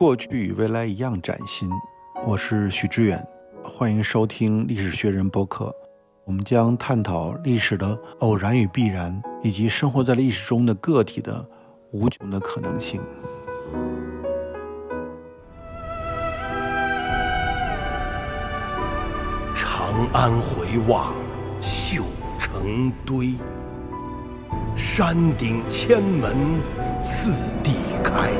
过去与未来一样崭新。我是许知远，欢迎收听历史学人播客。我们将探讨历史的偶然与必然，以及生活在历史中的个体的无穷的可能性。长安回望绣成堆，山顶千门次第开。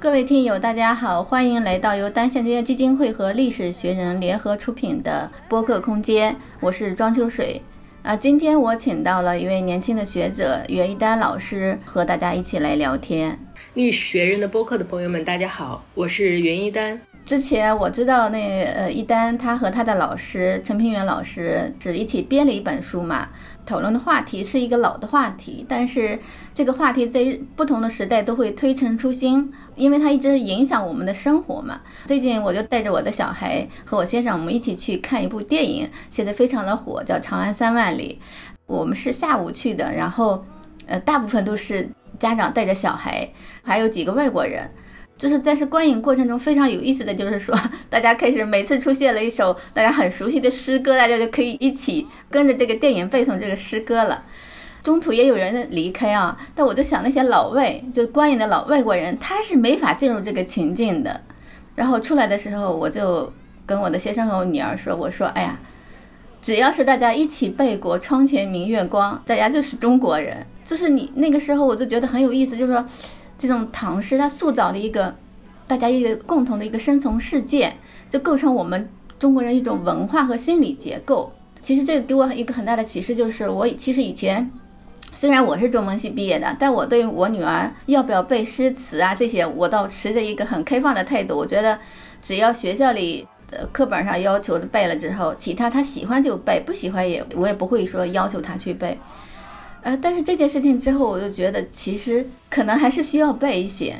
各位听友大家好，欢迎来到由单线街基金会和历史学人联合出品的播客空间，我是庄秋水。今天我请到了一位年轻的学者袁一丹老师和大家一起来聊天。历史学人的播客的朋友们大家好，我是袁一丹。之前我知道一丹他和他的老师陈平原老师只一起编了一本书嘛，讨论的话题是一个老的话题，但是这个话题在不同的时代都会推陈出新，因为它一直影响我们的生活嘛。最近我就带着我的小孩和我先生，我们一起去看一部电影，现在非常的火，叫《长安三万里》。我们是下午去的，然后大部分都是家长带着小孩，还有几个外国人。就是在观影过程中非常有意思的就是说，大家开始每次出现了一首大家很熟悉的诗歌，大家就可以一起跟着这个电影背诵这个诗歌了。中途也有人离开啊，但我就想那些老外，就观影的老外国人，他是没法进入这个情境的。然后出来的时候，我就跟我的先生和我女儿说，我说哎呀，只要是大家一起背过窗前明月光，大家就是中国人。就是你那个时候我就觉得很有意思，就是说这种唐诗它塑造了一个大家一个共同的一个生存世界，就构成我们中国人一种文化和心理结构。其实这个给我一个很大的启示，就是我其实以前虽然我是中文系毕业的，但我对我女儿要不要背诗词啊这些，我倒持着一个很开放的态度。我觉得只要学校里课本上要求背了之后，其他她喜欢就背，不喜欢我也不会说要求她去背。但是这件事情之后，我就觉得其实可能还是需要背一些。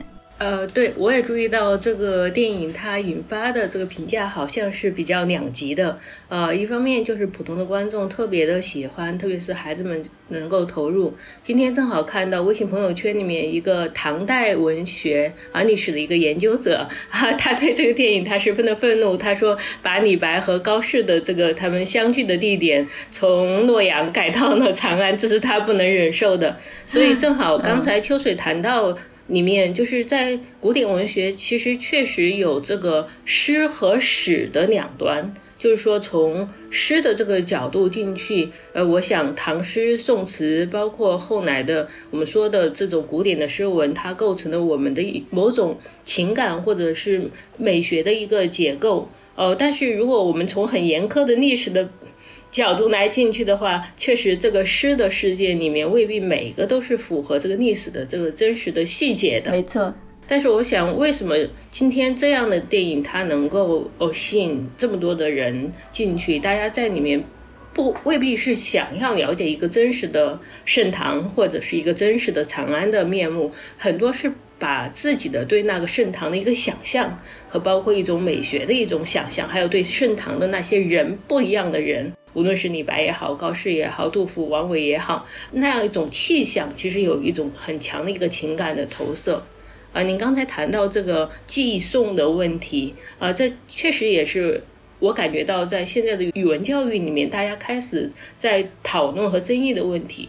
对，我也注意到这个电影它引发的这个评价好像是比较两极的。一方面就是普通的观众特别的喜欢，特别是孩子们能够投入。今天正好看到微信朋友圈里面一个唐代文学历史的一个研究者他对这个电影他十分的愤怒，他说把李白和高适的这个他们相聚的地点从洛阳改到了长安，这是他不能忍受的。所以正好刚才秋水谈到里面，就是在古典文学其实确实有这个诗和史的两端，就是说从诗的这个角度进去，我想唐诗宋词包括后来的我们说的这种古典的诗文，它构成了我们的某种情感或者是美学的一个结构。但是如果我们从很严苛的历史的角度来进去的话，确实这个诗的世界里面未必每一个都是符合这个历史的这个真实的细节的，没错。但是我想为什么今天这样的电影它能够吸引这么多的人进去，大家在里面未必是想要了解一个真实的盛唐或者是一个真实的长安的面目，很多是把自己的对那个盛唐的一个想象和包括一种美学的一种想象，还有对盛唐的那些人不一样的人，无论是李白也好，高适也好，杜甫、王维也好，那样一种气象其实有一种很强的一个情感的投射。您刚才谈到这个寄送的问题，这确实也是我感觉到在现在的语文教育里面大家开始在讨论和争议的问题。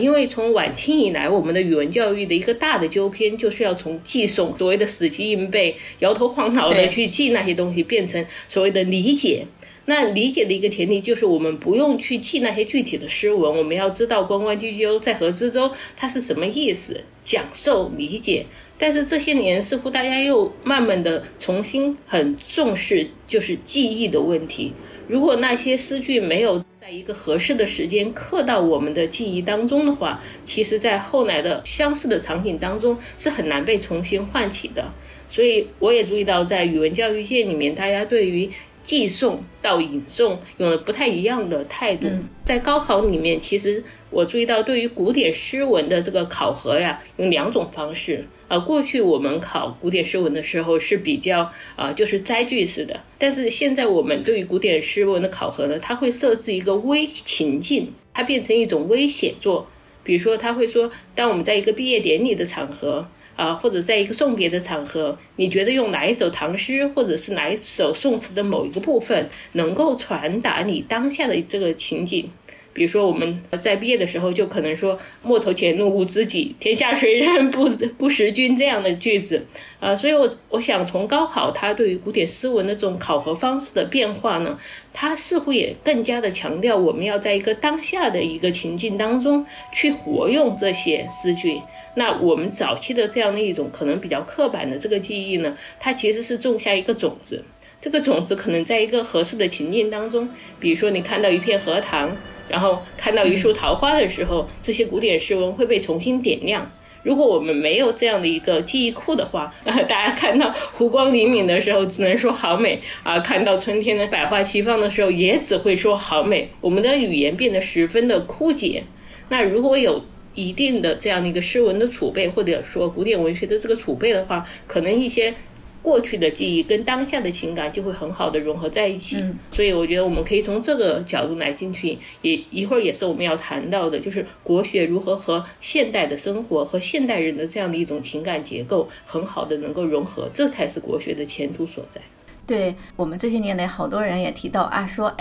因为从晚清以来，我们的语文教育的一个大的纠偏就是要从记诵，所谓的死记硬背，摇头晃脑的去记那些东西，变成所谓的理解。那理解的一个前提就是我们不用去记那些具体的诗文，我们要知道关关雎鸠，在河之洲，它是什么意思，讲授理解。但是这些年似乎大家又慢慢的重新很重视就是记忆的问题，如果那些诗句没有在一个合适的时间刻到我们的记忆当中的话，其实在后来的相似的场景当中是很难被重新唤起的。所以我也注意到在语文教育界里面，大家对于寄送到引送用了不太一样的态度。在高考里面，其实我注意到对于古典诗文的这个考核呀，用两种方式。过去我们考古典诗文的时候是比较就是摘句式的，但是现在我们对于古典诗文的考核呢，它会设置一个微情境，它变成一种微写作。比如说他会说，当我们在一个毕业典礼的场合啊，或者在一个送别的场合，你觉得用哪一首唐诗或者是哪一首宋词的某一个部分能够传达你当下的这个情景。比如说我们在毕业的时候就可能说莫愁前路无知己，天下谁人不识君，这样的句子啊，所以我想从高考它对于古典诗文的这种考核方式的变化呢，它似乎也更加的强调我们要在一个当下的一个情境当中去活用这些诗句。那我们早期的这样的一种可能比较刻板的这个记忆呢，它其实是种下一个种子，这个种子可能在一个合适的情境当中，比如说你看到一片荷塘，然后看到一束桃花的时候，这些古典诗文会被重新点亮。如果我们没有这样的一个记忆库的话，大家看到湖光粼粼的时候只能说好美啊，看到春天的百花齐放的时候也只会说好美，我们的语言变得十分的枯竭。那如果有一定的这样的一个诗文的储备，或者说古典文学的这个储备的话，可能一些过去的记忆跟当下的情感就会很好的融合在一起，所以我觉得我们可以从这个角度来进去，也一会儿也是我们要谈到的，就是国学如何和现代的生活和现代人的这样的一种情感结构很好的能够融合，这才是国学的前途所在。对，我们这些年来好多人也提到啊，说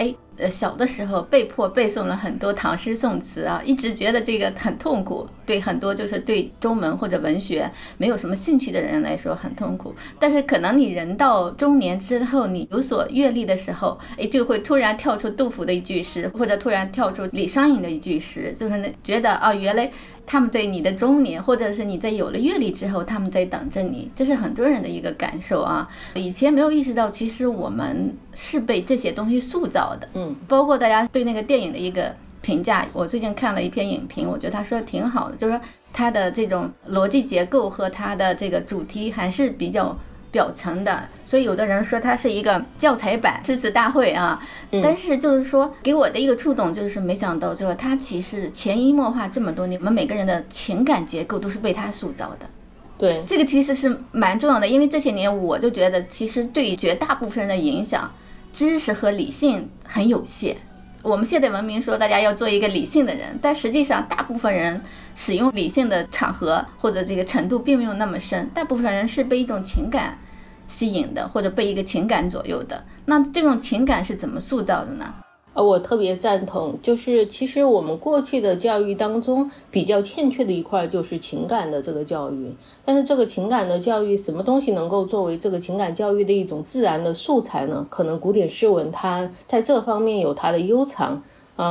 小的时候被迫背诵了很多唐诗宋词啊，一直觉得这个很痛苦，对很多就是对中文或者文学没有什么兴趣的人来说很痛苦。但是可能你人到中年之后，你有所阅历的时候，就会突然跳出杜甫的一句诗，或者突然跳出李商隐的一句诗，就是觉得啊，原来他们在你的中年，或者是你在有了阅历之后，他们在等着你，这是很多人的一个感受啊。以前没有意识到，其实我们是被这些东西塑造的，包括大家对那个电影的一个评价，我最近看了一篇影评，我觉得他说的挺好的，就是说他的这种逻辑结构和他的这个主题还是比较表层的，所以有的人说它是一个教材版诗词大会啊，但是就是说给我的一个触动就是没想到，就是它其实潜移默化这么多年，我们每个人的情感结构都是被它塑造的。对，这个其实是蛮重要的，因为这些年我就觉得其实对绝大部分人的影响，知识和理性很有限。我们现代文明说大家要做一个理性的人，但实际上大部分人使用理性的场合或者这个程度并没有那么深，大部分人是被一种情感吸引的，或者被一个情感左右的。那这种情感是怎么塑造的呢？我特别赞同，就是其实我们过去的教育当中比较欠缺的一块就是情感的这个教育，但是这个情感的教育什么东西能够作为这个情感教育的一种自然的素材呢？可能古典诗文它在这方面有它的悠长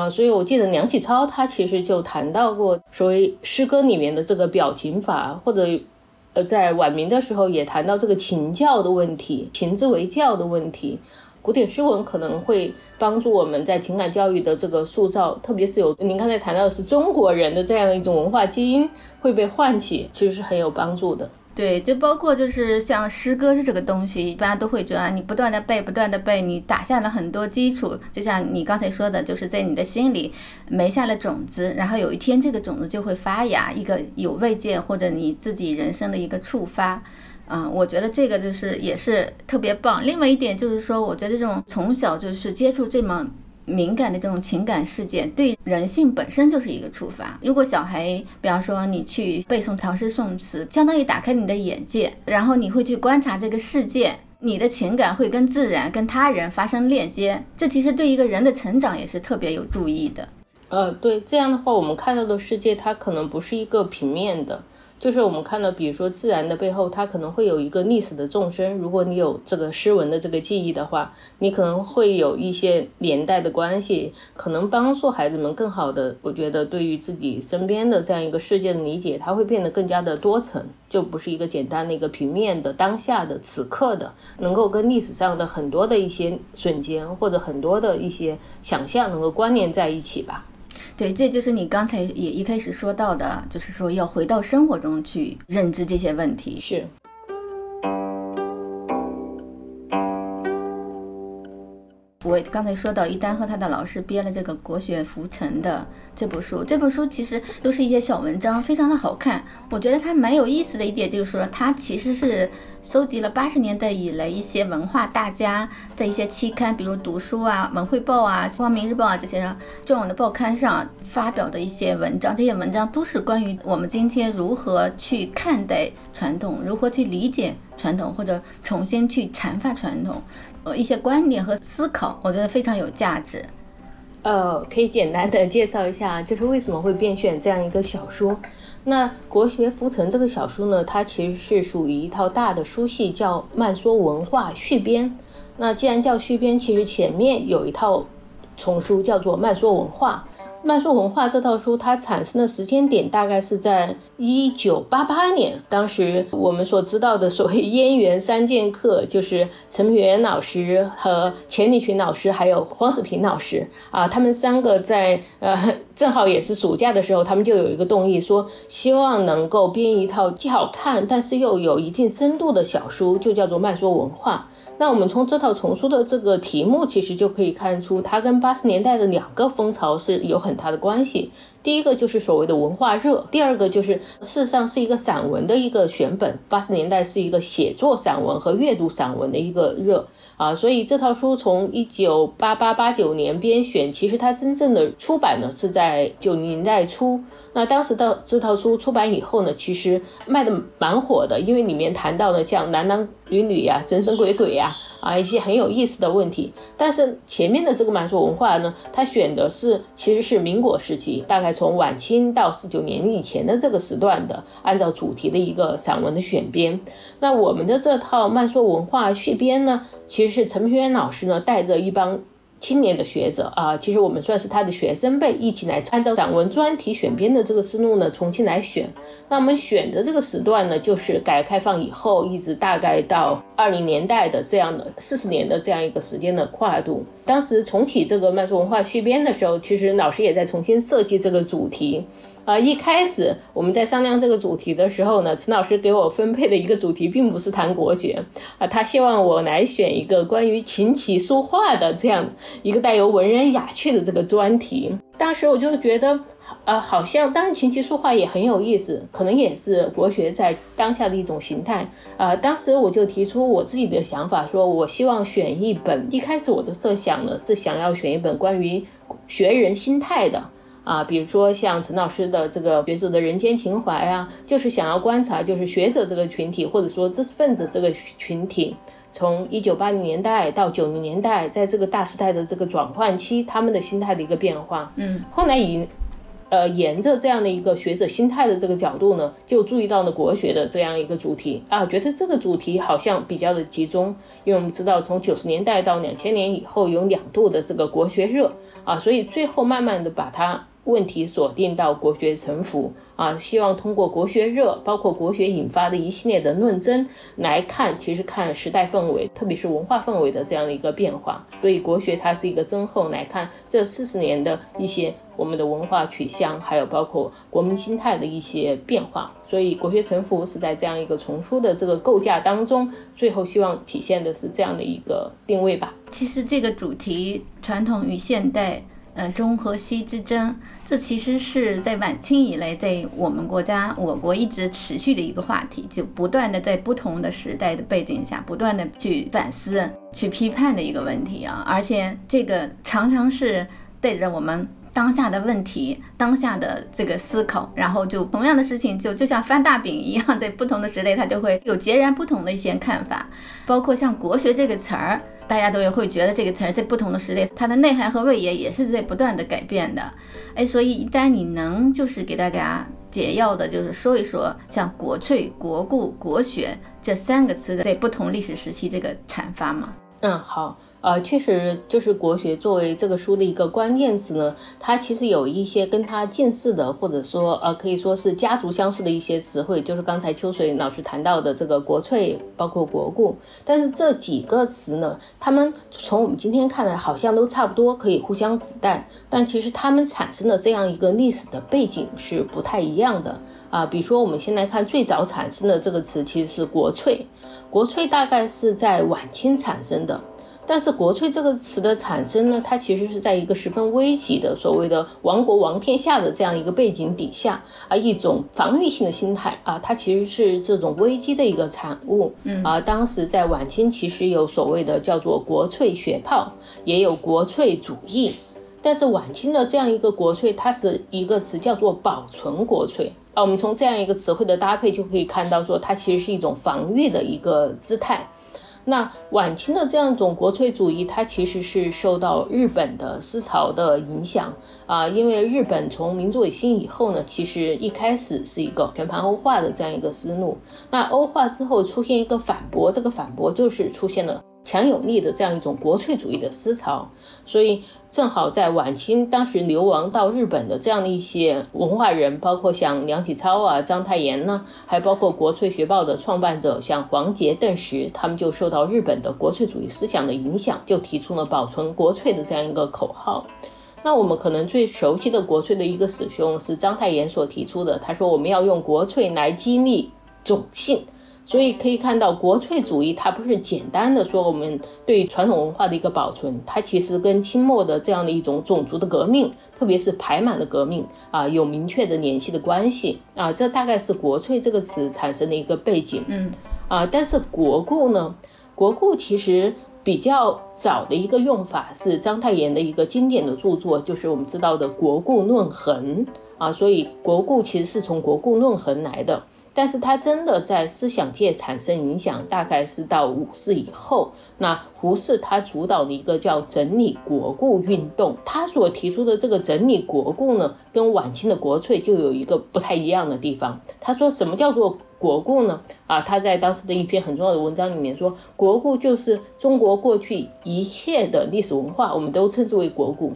所以我记得梁启超他其实就谈到过所谓诗歌里面的这个表情法，或者在晚明的时候也谈到这个情教的问题，情之为教的问题。古典诗文可能会帮助我们在情感教育的这个塑造，特别是有您刚才谈到的是中国人的这样一种文化基因会被唤起，其实是很有帮助的。对，就包括就是像诗歌这个东西，一般都会觉得你不断的背不断的背，你打下了很多基础，就像你刚才说的，就是在你的心里埋下了种子，然后有一天这个种子就会发芽，一个有慰藉或者你自己人生的一个触发我觉得这个就是也是特别棒。另外一点就是说，我觉得这种从小就是接触这么敏感的这种情感世界，对人性本身就是一个触发。如果小孩比方说你去背诵唐诗宋词，相当于打开你的眼界，然后你会去观察这个世界，你的情感会跟自然跟他人发生链接，这其实对一个人的成长也是特别有助益的。对，这样的话我们看到的世界它可能不是一个平面的，就是我们看到比如说自然的背后它可能会有一个历史的纵深，如果你有这个诗文的这个记忆的话，你可能会有一些连带的关系，可能帮助孩子们更好的，我觉得对于自己身边的这样一个世界的理解，它会变得更加的多层，就不是一个简单的一个平面的当下的此刻的，能够跟历史上的很多的一些瞬间或者很多的一些想象能够关联在一起吧。对，这就是你刚才也一开始说到的，就是说要回到生活中去认知这些问题。是。我刚才说到一丹和他的老师编了这个《国学浮沉》的这部书，这部书其实都是一些小文章，非常的好看。我觉得它蛮有意思的一点就是说，它其实是搜集了80年代以来一些文化大家在一些期刊，比如读书啊、文汇报啊、光明日报啊这些重要的报刊上发表的一些文章，这些文章都是关于我们今天如何去看待传统，如何去理解传统，或者重新去阐发传统一些观点和思考，我觉得非常有价值。可以简单的介绍一下就是为什么会编选这样一个小说。那《国学浮沉》这个小说呢，它其实是属于一套大的书系，叫漫说文化续编。那既然叫续编，其实前面有一套丛书叫做漫说文化。漫说文化这套书它产生的时间点大概是在1988年，当时我们所知道的所谓燕园三剑客，就是陈元老师和钱理群老师还有黄子平老师啊，他们三个在正好也是暑假的时候，他们就有一个动议说希望能够编一套既好看但是又有一定深度的小书，就叫做漫说文化。那我们从这套丛书的这个题目其实就可以看出，它跟80年代的两个风潮是有很大的关系。第一个就是所谓的文化热，第二个就是事实上是一个散文的一个选本，80年代是一个写作散文和阅读散文的一个热啊，所以这套书从1988-89年编选，其实它真正的出版呢是在90年代初。那当时到这套书出版以后呢，其实卖的蛮火的，因为里面谈到了像男男女女呀、神神鬼鬼呀啊一些很有意思的问题。但是前面的这个漫说文化呢，它选的是其实是民国时期，大概从晚清到49年以前的这个时段的，按照主题的一个散文的选编。那我们的这套漫说文化续编呢，其实是陈培元老师呢带着一帮青年的学者啊，其实我们算是他的学生辈，一起来按照散文专题选编的这个思路呢重新来选。那我们选的这个时段呢，就是改革开放以后一直大概到20年代的这样的40年的这样一个时间的跨度。当时重启这个漫说文化续编的时候，其实老师也在重新设计这个主题啊，一开始我们在商量这个主题的时候呢，陈老师给我分配的一个主题并不是谈国学啊，他希望我来选一个关于琴棋书画的这样一个带有文人雅趣的这个专题。当时我就觉得好像当然琴棋书画也很有意思，可能也是国学在当下的一种形态当时我就提出我自己的想法，说我希望选一本，一开始我的设想呢是想要选一本关于学人心态的啊，比如说像陈老师的这个学者的人间情怀啊，就是想要观察就是学者这个群体，或者说知识分子这个群体，从1980年代到90年代，在这个大时代的这个转换期，他们的心态的一个变化。后来沿着这样的一个学者心态的这个角度呢，就注意到了国学的这样一个主题啊，觉得这个主题好像比较的集中，因为我们知道从90年代到2000年以后有2度的这个国学热啊，所以最后慢慢的把它问题锁定到国学沉浮啊，希望通过国学热，包括国学引发的一系列的论争来看，其实看时代氛围，特别是文化氛围的这样的一个变化。所以国学它是一个增厚来看这40年的一些我们的文化取向，还有包括国民心态的一些变化。所以国学沉浮是在这样一个丛书的这个构架当中，最后希望体现的是这样的一个定位吧。其实这个主题传统与现代中和西之争，这其实是在晚清以来在我们国家我国一直持续的一个话题，就不断的在不同的时代的背景下不断的去反思去批判的一个问题啊，而且这个常常是带着我们当下的问题，当下的这个思考，然后就同样的事情就像翻大饼一样，在不同的时代它就会有截然不同的一些看法。包括像国学这个词儿，大家都也会觉得这个词在不同的时代它的内涵和味野也是在不断的改变的。所以一旦你能就是给大家解要的就是说一说像国粹、国故、国学这3个词在不同历史时期这个阐发吗？好，确实就是国学作为这个书的一个关键词呢，它其实有一些跟它近似的，或者说可以说是家族相似的一些词汇，就是刚才秋水老师谈到的这个国粹包括国故。但是这几个词呢，他们从我们今天看来好像都差不多可以互相指代，但其实他们产生的这样一个历史的背景是不太一样的比如说我们先来看最早产生的这个词其实是国粹，国粹大概是在晚清产生的。但是国粹这个词的产生呢，它其实是在一个十分危急的所谓的亡国亡天下的这样一个背景底下啊，一种防御性的心态啊，它其实是这种危机的一个产物啊。当时在晚清其实有所谓的叫做国粹学派，也有国粹主义，但是晚清的这样一个国粹，它是一个词叫做保存国粹啊，我们从这样一个词汇的搭配就可以看到说，它其实是一种防御的一个姿态。那晚清的这样一种国粹主义，它其实是受到日本的思潮的影响啊，因为日本从明治维新以后呢，其实一开始是一个全盘欧化的这样一个思路，那欧化之后出现一个反驳，这个反驳就是出现了强有力的这样一种国粹主义的思潮，所以正好在晚清当时流亡到日本的这样的一些文化人，包括像梁启超啊、章太炎呢，还包括国粹学报的创办者像黄杰、邓石，他们就受到日本的国粹主义思想的影响，就提出了保存国粹的这样一个口号。那我们可能最熟悉的国粹的一个使用是章太炎所提出的，他说我们要用国粹来激励种性，所以可以看到国粹主义它不是简单的说我们对传统文化的一个保存，它其实跟清末的这样的一种种族的革命，特别是排满的革命啊，有明确的联系的关系啊，这大概是国粹这个词产生的一个背景。但是国故呢，国故其实比较早的一个用法是章太炎的一个经典的著作，就是我们知道的国故论衡啊，所以国故其实是从国故论衡来的，但是它真的在思想界产生影响大概是到五四以后。那胡适他主导的一个叫整理国故运动，他所提出的这个整理国故呢，跟晚清的国粹就有一个不太一样的地方。他说什么叫做国故呢？啊，他在当时的一篇很重要的文章里面说，国故就是中国过去一切的历史文化，我们都称之为国故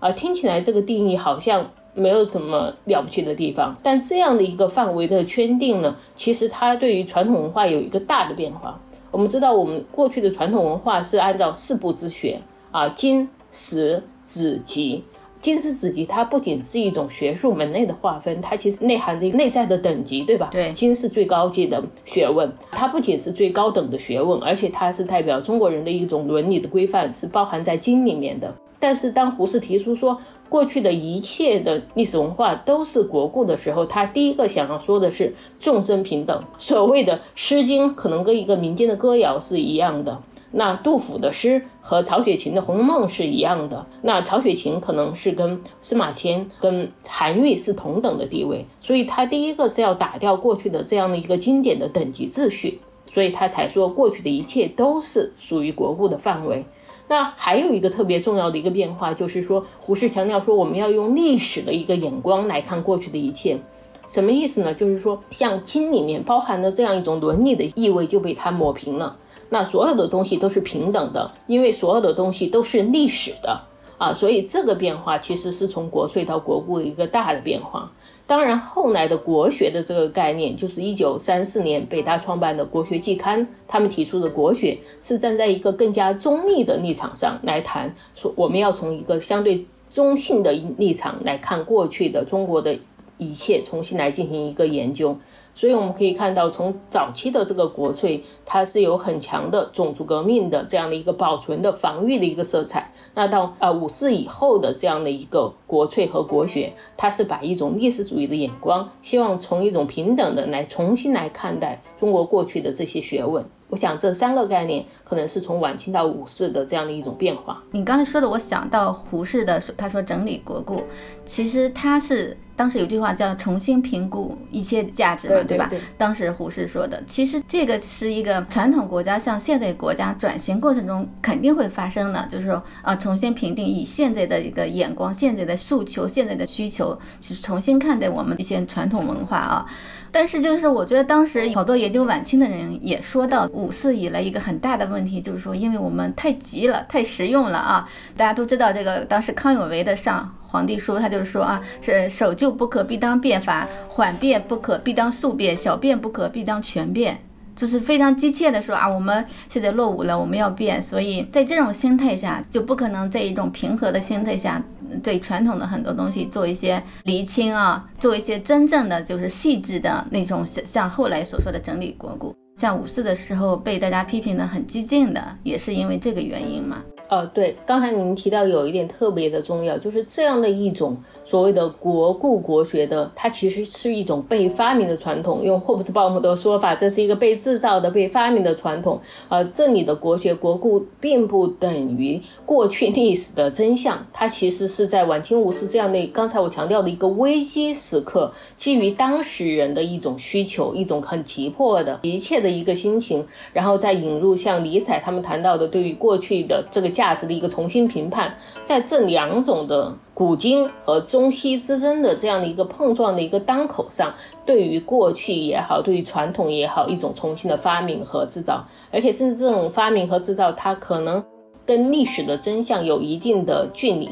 啊。听起来这个定义好像没有什么了不起的地方，但这样的一个范围的圈定呢，其实它对于传统文化有一个大的变化。我们知道我们过去的传统文化是按照四部之学啊，经、史、子、集。经、史、子、集它不仅是一种学术门类的划分，它其实内涵着内在的等级，对吧？对，经是最高级的学问，它不仅是最高等的学问，而且它是代表中国人的一种伦理的规范，是包含在经里面的。但是当胡适提出说过去的一切的历史文化都是国故的时候，他第一个想要说的是众生平等。所谓的诗经可能跟一个民间的歌谣是一样的，那杜甫的诗和曹雪芹的红楼梦是一样的，那曹雪芹可能是跟司马迁跟韩愈是同等的地位，所以他第一个是要打掉过去的这样的一个经典的等级秩序，所以他才说过去的一切都是属于国故的范围。那还有一个特别重要的一个变化，就是说胡适强调说我们要用历史的一个眼光来看过去的一切。什么意思呢？就是说像经里面包含的这样一种伦理的意味就被它抹平了，那所有的东西都是平等的，因为所有的东西都是历史的啊，所以这个变化其实是从国粹到国故一个大的变化。当然后来的国学的这个概念，就是1934年北大创办的国学季刊，他们提出的国学是站在一个更加中立的立场上来谈，说我们要从一个相对中性的立场来看过去的中国的一切，重新来进行一个研究。所以我们可以看到从早期的这个国粹，它是有很强的种族革命的这样的一个保存的防御的一个色彩，那到五四以后的这样的一个国粹和国学，它是把一种历史主义的眼光，希望从一种平等的来重新来看待中国过去的这些学问。我想这三个概念可能是从晚清到五四的这样的一种变化。你刚才说的我想到胡适的，他说整理国故，其实他是当时有句话叫重新评估一切价值嘛， 对吧？当时胡适说的，其实这个是一个传统国家向现代国家转型过程中肯定会发生的，就是说重新评定，以现在的一个眼光，现在的诉求，现在的需求去重新看待我们一些传统文化啊。但是就是我觉得当时好多研究晚清的人也说到五四以来一个很大的问题，就是说因为我们太急了，太实用了啊。大家都知道这个当时康有为的上皇帝书，他就是说啊，是守旧不可必当变法，缓变不可必当速变，小变不可必当全变，就是非常急切的说啊，我们现在落伍了，我们要变。所以在这种心态下，就不可能在一种平和的心态下对传统的很多东西做一些厘清啊，做一些真正的就是细致的那种，像后来所说的整理国故。像五四的时候被大家批评的很激进的，也是因为这个原因嘛。对，刚才您提到有一点特别的重要，就是这样的一种所谓的国故国学的，它其实是一种被发明的传统，用霍布斯鲍姆的说法，这是一个被制造的被发明的传统。这里的国学国故并不等于过去历史的真相，它其实是在晚清五四这样的刚才我强调的一个危机时刻，基于当时人的一种需求，一种很急迫的急切的一个心情，然后再引入像尼采他们谈到的对于过去的这个价值的一个重新评判。在这两种的古今和中西之争的这样的一个碰撞的一个当口上，对于过去也好，对于传统也好，一种重新的发明和制造，而且甚至这种发明和制造它可能跟历史的真相有一定的距离，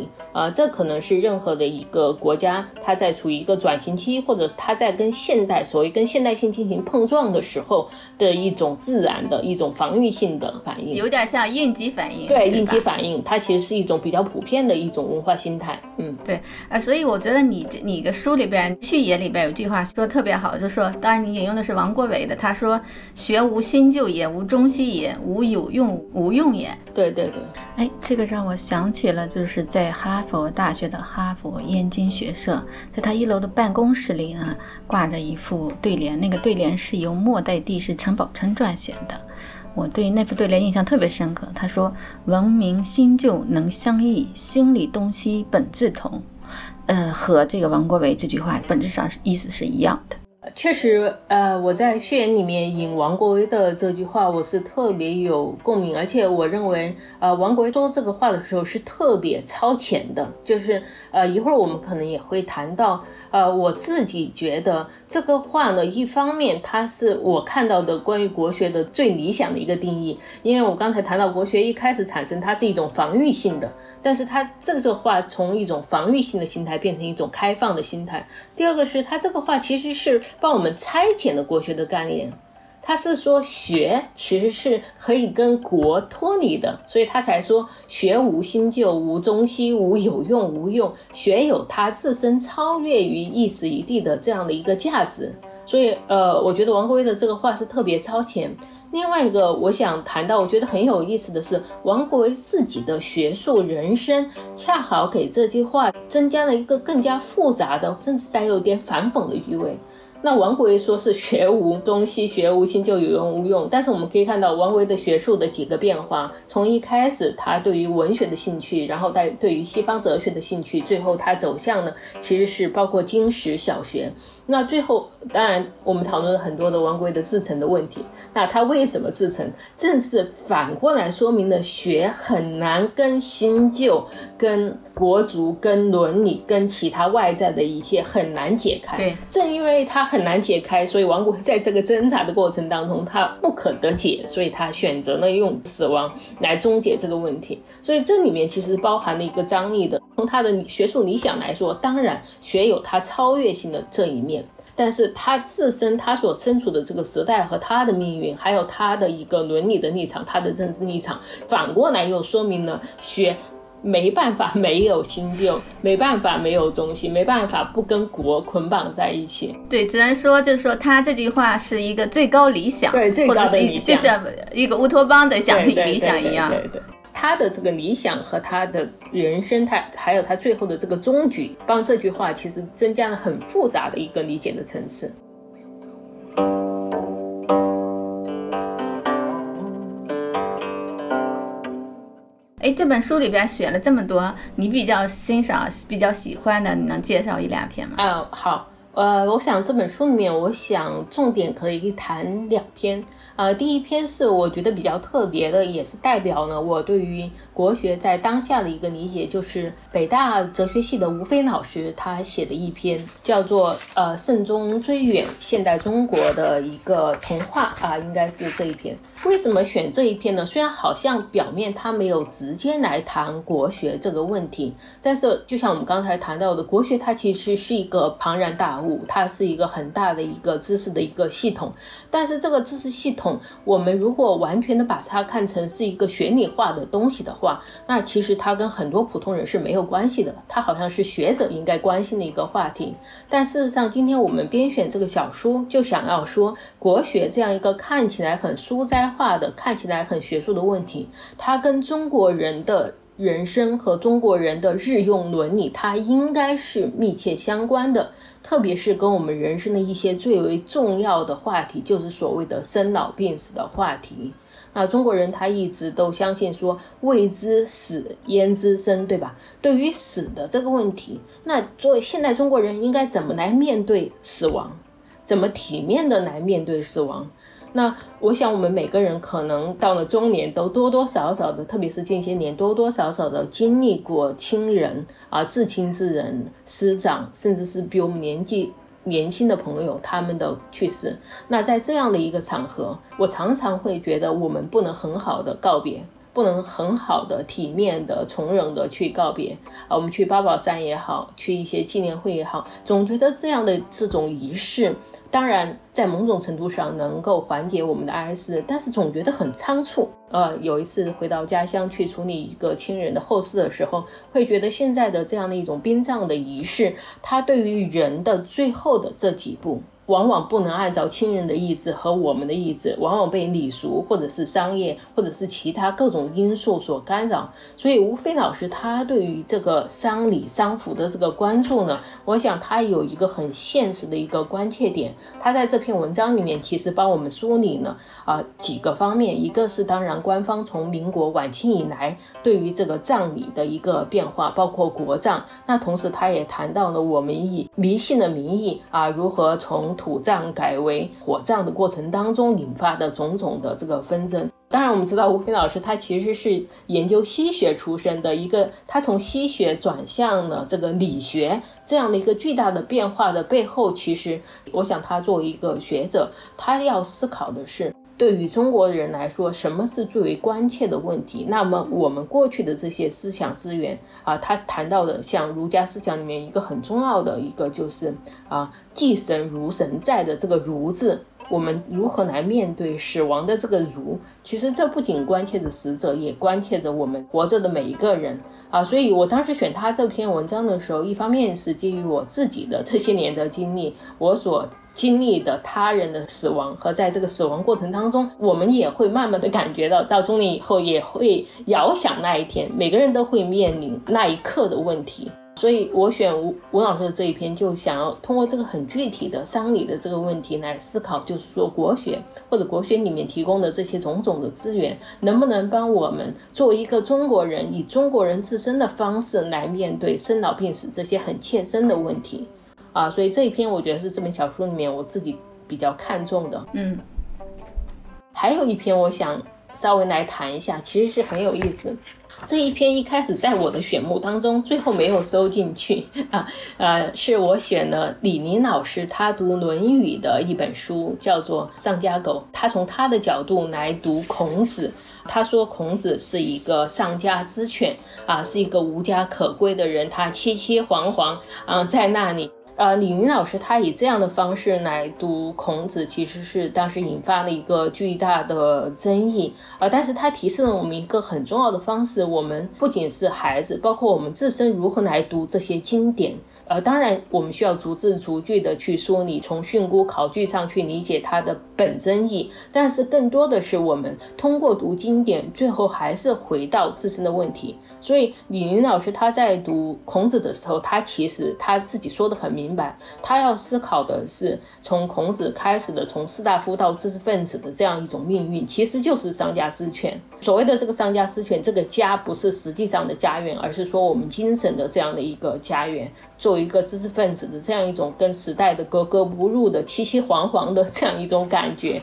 这可能是任何的一个国家它在处于一个转型期，或者它在跟现代所谓跟现代性进行碰撞的时候的一种自然的一种防御性的反应，有点像应激反应。对，应激反应它其实是一种比较普遍的一种文化心态。对，所以我觉得你个书里边序言里边有句话说特别好，就说当然你引用的是王国维的，他说学无新旧也，无中西也，无有用无用也。对对对，哎，这个让我想起了，就是在哈佛大学的哈佛燕京学社，在他1楼的办公室里呢，挂着一副对联，那个对联是由末代帝师陈宝琛撰写的。我对那副对联印象特别深刻，他说：“文明新旧能相异，心理东西本质同。”和这个王国维这句话本质上意思是一样的。确实我在序言里面引王国维的这句话，我是特别有共鸣，而且我认为王国维说这个话的时候是特别超前的，就是一会儿我们可能也会谈到。我自己觉得这个话呢，一方面它是我看到的关于国学的最理想的一个定义，因为我刚才谈到国学一开始产生它是一种防御性的，但是它这个话从一种防御性的心态变成一种开放的心态。第二个是它这个话其实是帮我们拆解了国学的概念，他是说学其实是可以跟国脱离的，所以他才说学无新旧，无中西，无有用无用，学有它自身超越于一时一地的这样的一个价值。所以我觉得王国维的这个话是特别超前。另外一个我想谈到我觉得很有意思的是，王国维自己的学术人生恰好给这句话增加了一个更加复杂的，甚至带有点反讽的意味。那王国维说是学无中西，学无新旧，有用无用，但是我们可以看到王国维的学术的几个变化，从一开始他对于文学的兴趣，然后对于西方哲学的兴趣，最后他走向呢其实是包括经史小学。那最后当然我们讨论了很多的王国维的自成的问题，那他为什么自成，正是反过来说明了学很难跟新旧，跟国族，跟伦理，跟其他外在的一切很难解开。对，正因为他很难解开，所以王国维在这个挣扎的过程当中他不可得解，所以他选择了用死亡来终结这个问题。所以这里面其实包含了一个张力的，从他的学术理想来说，当然学有他超越性的这一面，但是他自身他所身处的这个时代和他的命运，还有他的一个伦理的立场，他的政治立场，反过来又说明了学没办法没有新旧，没办法没有中西，没办法不跟国捆绑在一起。对，只能说就是说他这句话是一个最高理想，对，最高的理想，就像一个乌托邦的想理想一样。对对对对对对，他的这个理想和他的人生，他还有他最后的这个终局，帮这句话其实增加了很复杂的一个理解的层次。这本书里边选了这么多，你比较欣赏比较喜欢的，你能介绍一两篇吗？好，我想这本书里面我想重点可以谈两篇。第一篇是我觉得比较特别的，也是代表呢我对于国学在当下的一个理解，就是北大哲学系的吴飞老师他写的一篇叫做慎终追远，现代中国的一个童话，应该是这一篇。为什么选这一篇呢？虽然好像表面他没有直接来谈国学这个问题，但是就像我们刚才谈到的，国学它其实是一个庞然大物，务，它是一个很大的一个知识的一个系统。但是这个知识系统，我们如果完全的把它看成是一个学理化的东西的话，那其实它跟很多普通人是没有关系的，它好像是学者应该关心的一个话题。但事实上今天我们编选这个小说，就想要说国学这样一个看起来很书斋化的，看起来很学术的问题，它跟中国人的人生和中国人的日用伦理，它应该是密切相关的，特别是跟我们人生的一些最为重要的话题，就是所谓的生老病死的话题。那中国人他一直都相信说未知死焉知生，对吧？对于死的这个问题，那作为现代中国人应该怎么来面对死亡，怎么体面的来面对死亡。那我想我们每个人可能到了中年都多多少少的，特别是近些年多多少少的经历过亲人啊、至亲之人、师长，甚至是比我们年纪年轻的朋友他们的去世。那在这样的一个场合，我常常会觉得我们不能很好的告别，不能很好的体面的从容的去告别啊，我们去八宝山也好，去一些纪念会也好，总觉得这样的这种仪式，当然在某种程度上能够缓解我们的哀思，但是总觉得很仓促。有一次回到家乡去处理一个亲人的后事的时候，会觉得现在的这样的一种殡葬的仪式，它对于人的最后的这几步往往不能按照亲人的意志和我们的意志，往往被礼俗或者是商业或者是其他各种因素所干扰。所以吴飞老师他对于这个丧礼丧服的这个关注呢，我想他有一个很现实的一个关切点。他在这篇文章里面其实帮我们梳理呢几个方面，一个是当然官方从民国晚清以来对于这个葬礼的一个变化，包括国葬。那同时他也谈到了我们以迷信的名义如何从土葬改为火葬的过程当中引发的种种的这个纷争。当然我们知道吴飞老师他其实是研究西学出身的，一个他从西学转向了这个理学，这样的一个巨大的变化的背后，其实我想他作为一个学者，他要思考的是对于中国人来说什么是最为关切的问题。那么我们过去的这些思想资源他谈到的像儒家思想里面一个很重要的一个就是祭神如神在的这个儒字，我们如何来面对死亡的这个如，其实这不仅关切着死者，也关切着我们活着的每一个人所以我当时选他这篇文章的时候，一方面是基于我自己的这些年的经历，我所经历的他人的死亡，和在这个死亡过程当中我们也会慢慢的感觉到，到中年以后也会遥想那一天，每个人都会面临那一刻的问题。所以我选吴老师的这一篇，就想要通过这个很具体的丧礼的这个问题来思考，就是说国学或者国学里面提供的这些种种的资源，能不能帮我们作为一个中国人，以中国人自身的方式来面对生老病死这些很切身的问题所以这一篇我觉得是这本小说里面我自己比较看重的。还有一篇我想稍微来谈一下，其实是很有意思。这一篇一开始在我的选目当中，最后没有收进去是我选了李林老师他读论语的一本书，叫做上家狗。他从他的角度来读孔子，他说孔子是一个上家之犬是一个无家可归的人，他凄凄惶惶在那里。李林老师他以这样的方式来读孔子，其实是当时引发了一个巨大的争议但是他提示了我们一个很重要的方式，我们不仅是孩子，包括我们自身如何来读这些经典当然我们需要逐字逐句的去梳理，从训诂考据上去理解它的本真意，但是更多的是我们通过读经典，最后还是回到自身的问题。所以李林老师他在读孔子的时候，他其实他自己说得很明白，他要思考的是从孔子开始的从士大夫到知识分子的这样一种命运，其实就是丧家之犬。所谓的这个丧家之犬，这个家不是实际上的家园，而是说我们精神的这样的一个家园，作为一个知识分子的这样一种跟时代的格格不入的凄凄惶惶的这样一种感觉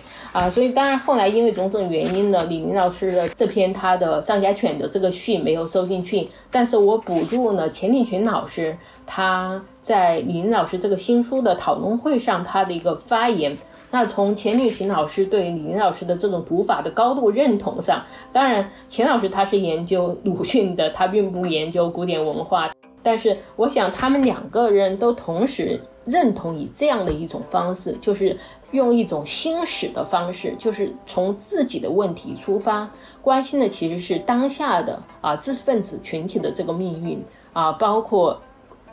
所以当然后来因为种种原因呢，李林老师的这篇他的丧家犬的这个序没有收进去，但是我补入呢钱理群老师他在李林老师这个新书的讨论会上他的一个发言。那从钱理群老师对李林老师的这种读法的高度认同上，当然钱老师他是研究鲁迅的，他并不研究古典文化，但是我想他们两个人都同时认同以这样的一种方式，就是用一种新史的方式，就是从自己的问题出发，关心的其实是当下的知识分子群体的这个命运包括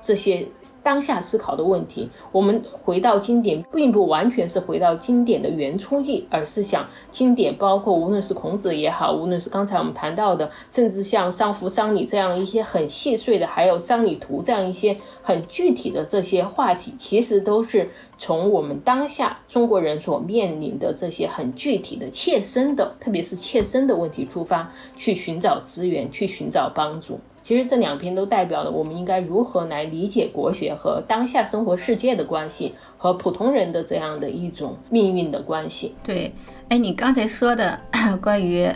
这些当下思考的问题。我们回到经典并不完全是回到经典的原初意，而是想经典包括无论是孔子也好，无论是刚才我们谈到的，甚至像丧服丧礼这样一些很细碎的，还有丧礼图这样一些很具体的这些话题，其实都是从我们当下中国人所面临的这些很具体的切身的，特别是切身的问题出发，去寻找资源，去寻找帮助。其实这两篇都代表了我们应该如何来理解国学和当下生活世界的关系，和普通人的这样的一种命运的关系。对，哎，你刚才说的关于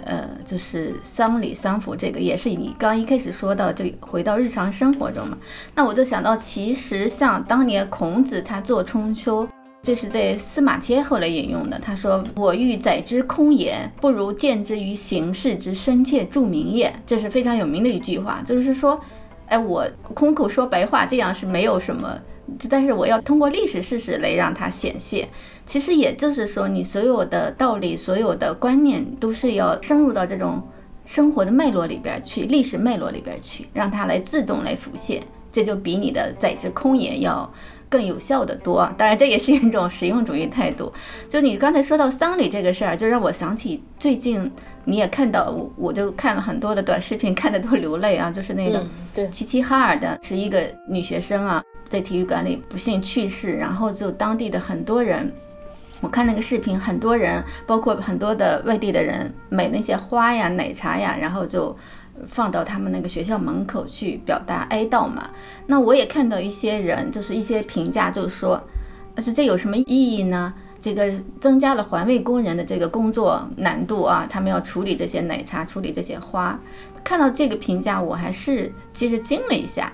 就是丧礼丧服这个，也是你刚一开始说到就回到日常生活中嘛。那我就想到，其实像当年孔子他做春秋，这是在司马迁后来引用的，他说我欲载之空言，不如见之于形式之深切著名也，这是非常有名的一句话。就是说哎，我空口说白话这样是没有什么，但是我要通过历史事实来让它显现。其实也就是说，你所有的道理所有的观念都是要深入到这种生活的脉络里边去，历史脉络里边去，让它来自动来浮现，这就比你的载之空言要更有效的多。当然这也是一种实用主义态度。就你刚才说到丧礼这个事儿，就让我想起最近你也看到，我就看了很多的短视频，看得都流泪啊，就是那个齐齐哈尔的是一个女学生啊，在体育馆里不幸去世，然后就当地的很多人，我看那个视频，很多人包括很多的外地的人买那些花呀奶茶呀，然后就放到他们那个学校门口去表达哀悼嘛。那我也看到一些人就是一些评价就说，是这有什么意义呢？这个增加了环卫工人的这个工作难度啊，他们要处理这些奶茶，处理这些花。看到这个评价，我还是其实惊了一下。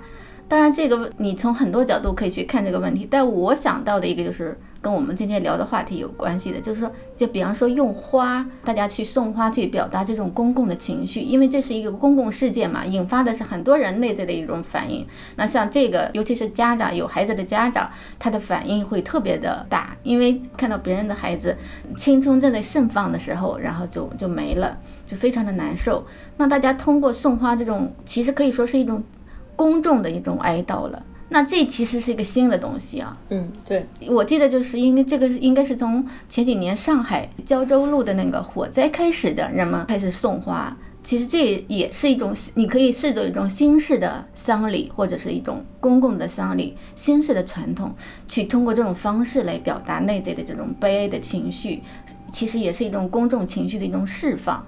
当然这个你从很多角度可以去看这个问题，但我想到的一个就是跟我们今天聊的话题有关系的，就是说就比方说用花，大家去送花去表达这种公共的情绪，因为这是一个公共事件嘛，引发的是很多人内在的一种反应。那像这个尤其是家长，有孩子的家长，他的反应会特别的大，因为看到别人的孩子青春正在盛放的时候，然后就没了，就非常的难受。那大家通过送花这种，其实可以说是一种公众的一种哀悼了。那这其实是一个新的东西啊。对，我记得就是因为这个应该是从前几年上海胶州路的那个火灾开始的，人们开始送花。其实这也是一种，你可以视作一种新式的丧礼，或者是一种公共的丧礼，新式的传统，去通过这种方式来表达内在的这种悲哀的情绪，其实也是一种公众情绪的一种释放。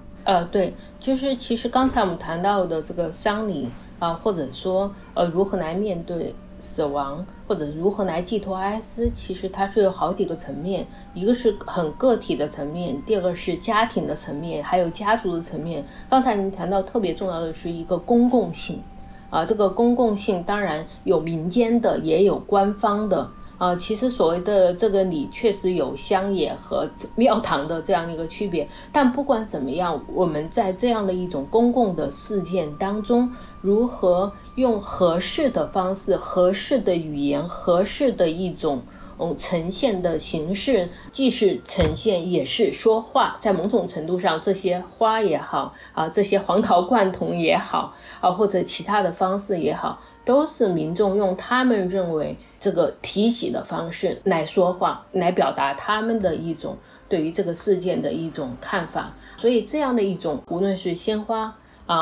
对，就是其实刚才我们谈到的这个丧礼或者说如何来面对死亡，或者如何来寄托哀思，其实它是有好几个层面，一个是很个体的层面，第二个是家庭的层面，还有家族的层面。刚才您谈到特别重要的是一个公共性这个公共性当然有民间的也有官方的其实所谓的这个礼确实有乡野和庙堂的这样一个区别，但不管怎么样，我们在这样的一种公共的事件当中，如何用合适的方式，合适的语言，合适的一种呈现的形式，既是呈现也是说话。在某种程度上，这些花也好这些黄桃罐头也好或者其他的方式也好，都是民众用他们认为这个提起的方式来说话，来表达他们的一种对于这个事件的一种看法。所以这样的一种无论是鲜花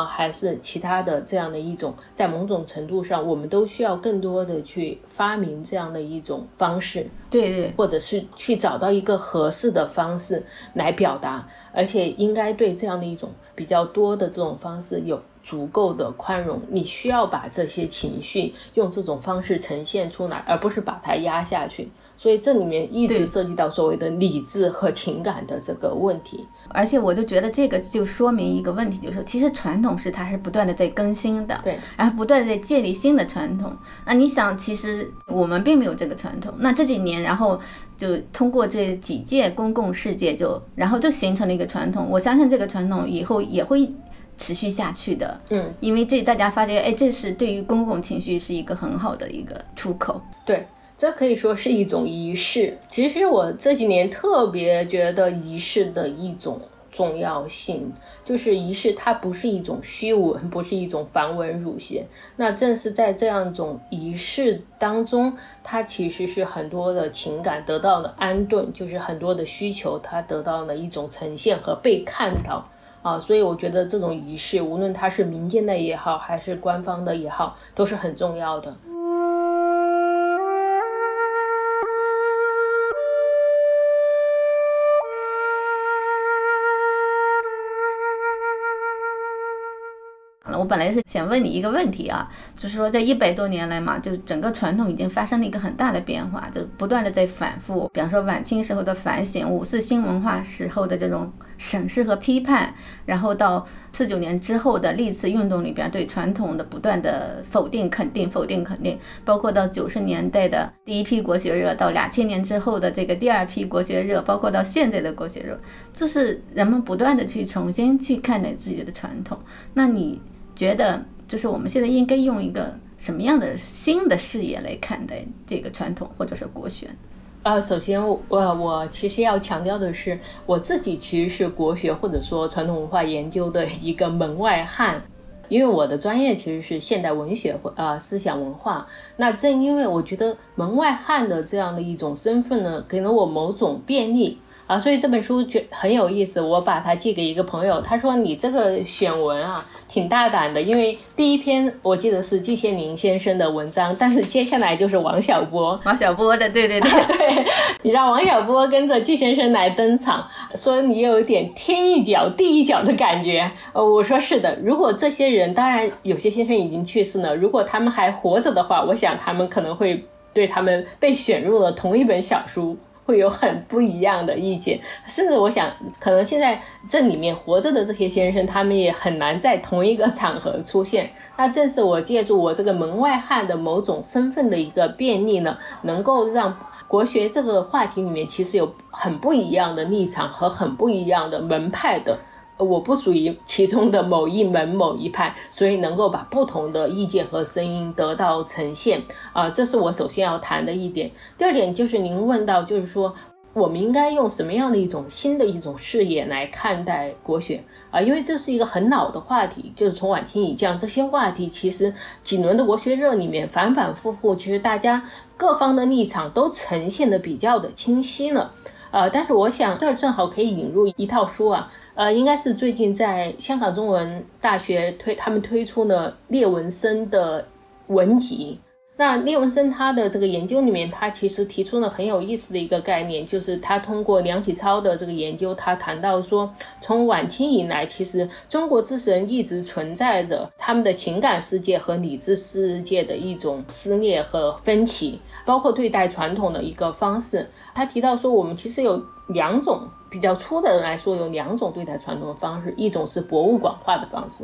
还是其他的这样的一种，在某种程度上我们都需要更多的去发明这样的一种方式。对，或者是去找到一个合适的方式来表达，而且应该对这样的一种比较多的这种方式有足够的宽容。你需要把这些情绪用这种方式呈现出来，而不是把它压下去。所以这里面一直涉及到所谓的理智和情感的这个问题。而且我就觉得这个就说明一个问题，就是其实传统是它是不断的在更新的，对，然后不断的在建立新的传统。那你想，其实我们并没有这个传统，那这几年然后就通过这几届公共事件，然后就形成了一个传统。我相信这个传统以后也会持续下去的。嗯，因为这大家发觉，哎，这是对于公共情绪是一个很好的一个出口。对，这可以说是一种仪式。其实我这几年特别觉得仪式的一种重要性，就是仪式它不是一种虚无，不是一种繁文缛节。那正是在这样一种仪式当中，它其实是很多的情感得到了安顿，就是很多的需求它得到了一种呈现和被看到啊，所以我觉得这种仪式无论它是民间的也好还是官方的也好都是很重要的。我本来是想问你一个问题啊，就是说在100多年来嘛，就整个传统已经发生了一个很大的变化，就不断的在反复，比方说晚清时候的反省，5四新文化时候的这种审视和批判，然后到49年之后的历次运动里边对传统的不断的否定肯定否定肯定，包括到90年代的第一批国学热，到2000年之后的这个第二批国学热，包括到现在的国学热，就是人们不断的去重新去看待自己的传统。那你觉得就是我们现在应该用一个什么样的新的视野来看待这个传统或者是国学？首先我其实要强调的是，我自己其实是国学或者说传统文化研究的一个门外汉，因为我的专业其实是现代文学思想文化。那正因为我觉得门外汉的这样的一种身份呢，给了我某种便利啊，所以这本书很有意思，我把它寄给一个朋友，他说你这个选文啊挺大胆的，因为第一篇我记得是季羡林先生的文章，但是接下来就是王小波的，对对对、啊、对，你让王小波跟着季先生来登场，说你有点天一脚地一脚的感觉。我说是的，如果这些人，当然有些先生已经去世了，如果他们还活着的话，我想他们可能会对他们被选入了同一本小书会有很不一样的意见，甚至我想可能现在这里面活着的这些先生他们也很难在同一个场合出现。那正是我借助我这个门外汉的某种身份的一个便利呢，能够让国学这个话题里面其实有很不一样的立场和很不一样的门派的，我不属于其中的某一门某一派，所以能够把不同的意见和声音得到呈现啊，这是我首先要谈的一点。第二点就是您问到，就是说我们应该用什么样的一种新的一种视野来看待国学啊？因为这是一个很老的话题，就是从晚清以降这些话题其实几轮的国学热里面反反复复，其实大家各方的立场都呈现的比较的清晰了。但是我想这正好可以引入一套书啊，应该是最近在香港中文大学他们推出了列文生的文集。那列文生他的这个研究里面，他其实提出了很有意思的一个概念，就是他通过梁启超的这个研究，他谈到说从晚清以来其实中国之神一直存在着他们的情感世界和理智世界的一种撕裂和分歧，包括对待传统的一个方式。他提到说我们其实有两种，比较粗的来说有两种对待传统的方式，一种是博物馆化的方式，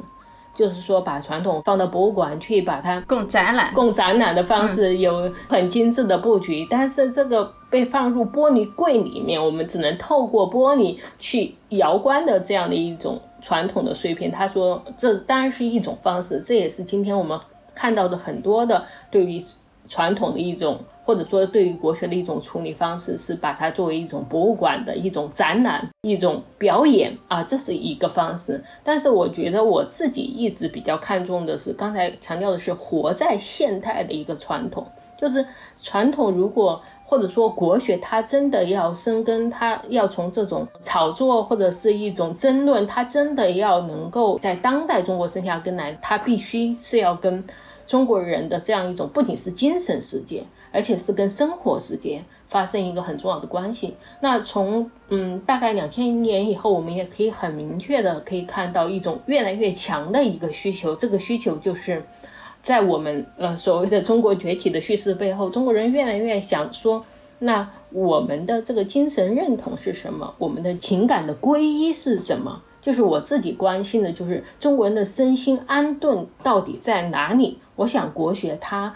就是说把传统放到博物馆去，把它供展览的方式有很精致的布局，但是这个被放入玻璃柜里面，我们只能透过玻璃去遥观的这样的一种传统的碎片。他说这当然是一种方式，这也是今天我们看到的很多的对于传统的一种，或者说对于国学的一种处理方式，是把它作为一种博物馆的一种展览一种表演啊，这是一个方式。但是我觉得我自己一直比较看重的是刚才强调的是活在现代的一个传统，就是传统如果或者说国学它真的要生根，它要从这种炒作或者是一种争论，它真的要能够在当代中国生下根来，它必须是要跟中国人的这样一种不仅是精神世界，而且是跟生活世界发生一个很重要的关系。那从大概2000年以后，我们也可以很明确的可以看到一种越来越强的一个需求，这个需求就是在我们所谓的中国崛起的叙事背后，中国人越来越想说，那我们的这个精神认同是什么，我们的情感的皈依是什么，就是我自己关心的就是中国人的身心安顿到底在哪里。我想国学它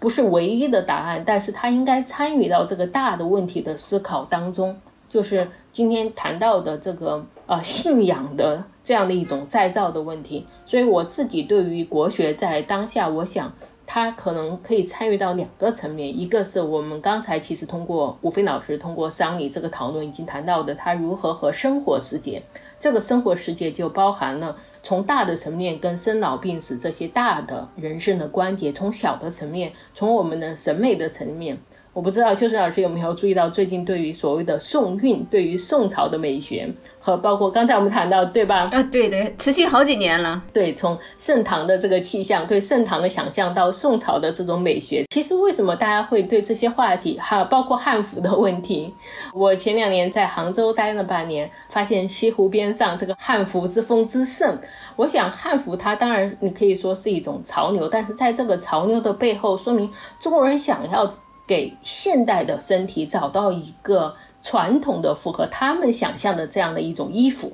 不是唯一的答案，但是它应该参与到这个大的问题的思考当中，就是今天谈到的这个信仰的这样的一种再造的问题。所以我自己对于国学在当下，我想它可能可以参与到两个层面，一个是我们刚才其实通过吴飞老师通过丧礼这个讨论已经谈到的，它如何和生活世界，这个生活世界就包含了从大的层面跟生老病死这些大的人生的关节，从小的层面，从我们的审美的层面。我不知道秋水老师有没有注意到，最近对于所谓的宋韵，对于宋朝的美学，和包括刚才我们谈到，对吧？对对，持续好几年了。对，从盛唐的这个气象，对盛唐的想象，到宋朝的这种美学。其实为什么大家会对这些话题，还有包括汉服的问题，我前2年在杭州待了8年，发现西湖边上这个汉服之风之盛。我想汉服它当然你可以说是一种潮流，但是在这个潮流的背后，说明中国人想要给现代的身体找到一个传统的符合他们想象的这样的一种衣服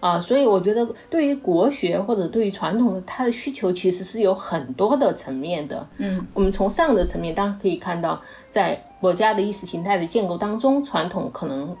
啊，所以我觉得对于国学或者对于传统的它的需求其实是有很多的层面的。我们从上的层面当然可以看到，在国家的意识形态的建构当中，传统可能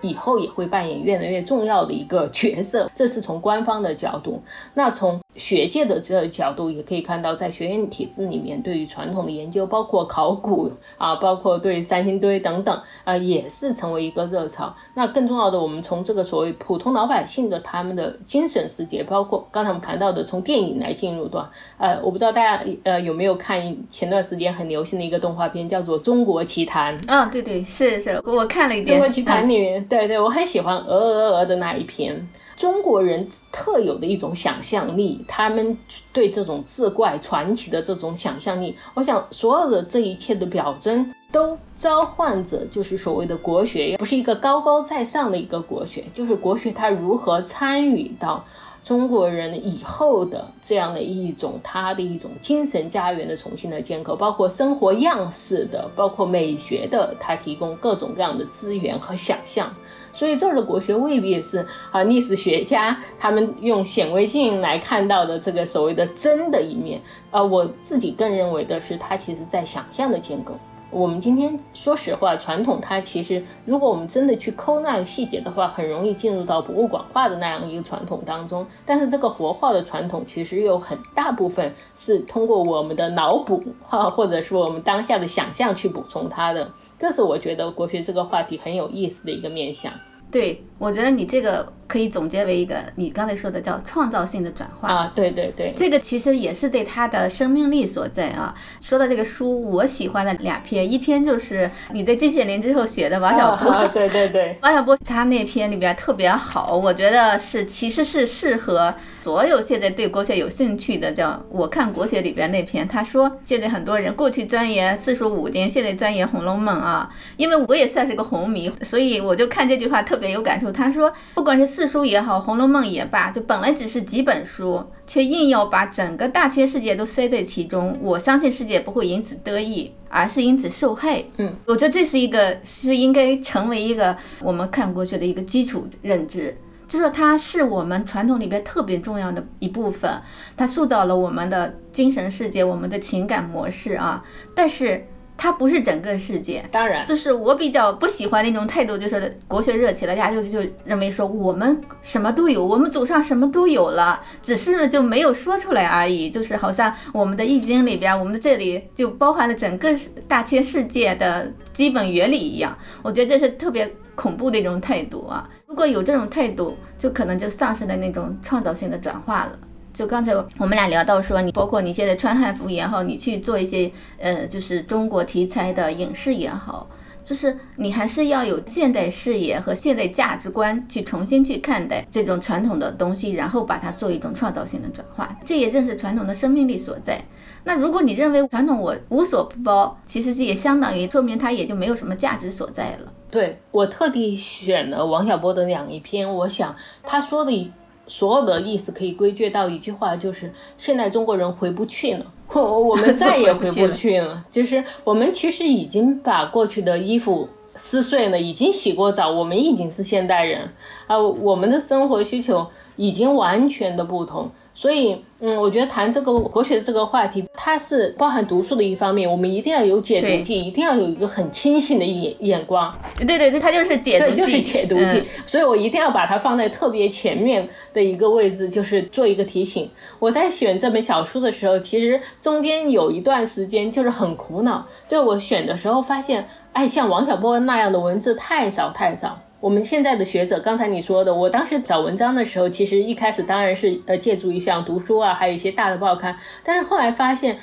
以后也会扮演越来越重要的一个角色，这是从官方的角度。那从学界的这个角度也可以看到，在学院体制里面对于传统的研究，包括考古啊，包括对三星堆等等啊，也是成为一个热潮。那更重要的，我们从这个所谓普通老百姓的他们的精神世界，包括刚才我们谈到的从电影来进入的我不知道大家有没有看前段时间很流行的一个动画片叫做《中国奇谭》啊、哦，对对，是我看了一遍《中国奇谭》里面。对对，我很喜欢的那一篇。中国人特有的一种想象力，他们对这种志怪传奇的这种想象力，我想所有的这一切的表征都召唤着就是所谓的国学，不是一个高高在上的一个国学，就是国学它如何参与到中国人以后的这样的一种他的一种精神家园的重新的建构，包括生活样式的，包括美学的，它提供各种各样的资源和想象。所以这儿的国学未必也是历史学家他们用显微镜来看到的这个所谓的真的一面。我自己更认为的是，它其实在想象的建构。我们今天说实话，传统它其实如果我们真的去抠那个细节的话，很容易进入到博物馆化的那样一个传统当中。但是这个活化的传统其实有很大部分是通过我们的脑补或者是我们当下的想象去补充它的，这是我觉得国学这个话题很有意思的一个面向。对，我觉得你这个可以总结为一个你刚才说的叫创造性的转化啊，对对对，这个其实也是对他的生命力所在啊。说到这个书，我喜欢的2篇，一篇就是你在季羡林之后写的王小波、对对对，王小波他那篇里边特别好，我觉得是其实是适合所有现在对国学有兴趣的，叫我看国学里边那篇，他说现在很多人过去钻研四书五经，现在钻研《红楼梦》啊，因为我也算是个红迷，所以我就看这句话特别有感受。他说不管是四书也好，《红楼梦》也罢，就本来只是几本书，却硬要把整个大千世界都塞在其中。我相信世界不会因此得益，而是因此受害。我觉得这是应该成为一个我们看国学的一个基础认知，就是它是我们传统里边特别重要的一部分，它塑造了我们的精神世界，我们的情感模式啊。但是它不是整个世界，当然就是我比较不喜欢那种态度，就是国学热起了，大家就认为说我们什么都有，我们祖上什么都有了，只是就没有说出来而已，就是好像我们的易经里边，我们的这里就包含了整个大千世界的基本原理一样。我觉得这是特别恐怖的一种态度啊！如果有这种态度，就可能就丧失了那种创造性的转化了。就刚才我们俩聊到说，你包括你现在穿汉服也好，你去做一些就是中国题材的影视也好，就是你还是要有现代视野和现代价值观去重新去看待这种传统的东西，然后把它做一种创造性的转化，这也正是传统的生命力所在。那如果你认为传统我无所不包，其实这也相当于说明它也就没有什么价值所在了。对，我特地选了王小波的2篇，我想他说的所有的意思可以归结到一句话，就是现在中国人回不去了，我们再也回不去了。就是我们其实已经把过去的衣服撕碎了，已经洗过澡，我们已经是现代人啊，我们的生活需求已经完全的不同。所以我觉得谈这个活血的这个话题，它是包含毒素的一方面，我们一定要有解毒剂，一定要有一个很清醒的眼光。对对对，它就是解毒剂，对，就是解毒剂。所以我一定要把它放在特别前面的一个位置，就是做一个提醒。我在选这本小书的时候，其实中间有一段时间就是很苦恼，就我选的时候发现，哎，像王小波那样的文字太少太少。我们现在的学者，刚才你说的，我当时找文章的时候，其实一开始当然是借助于像读书啊，还有一些大的报刊，但是后来发现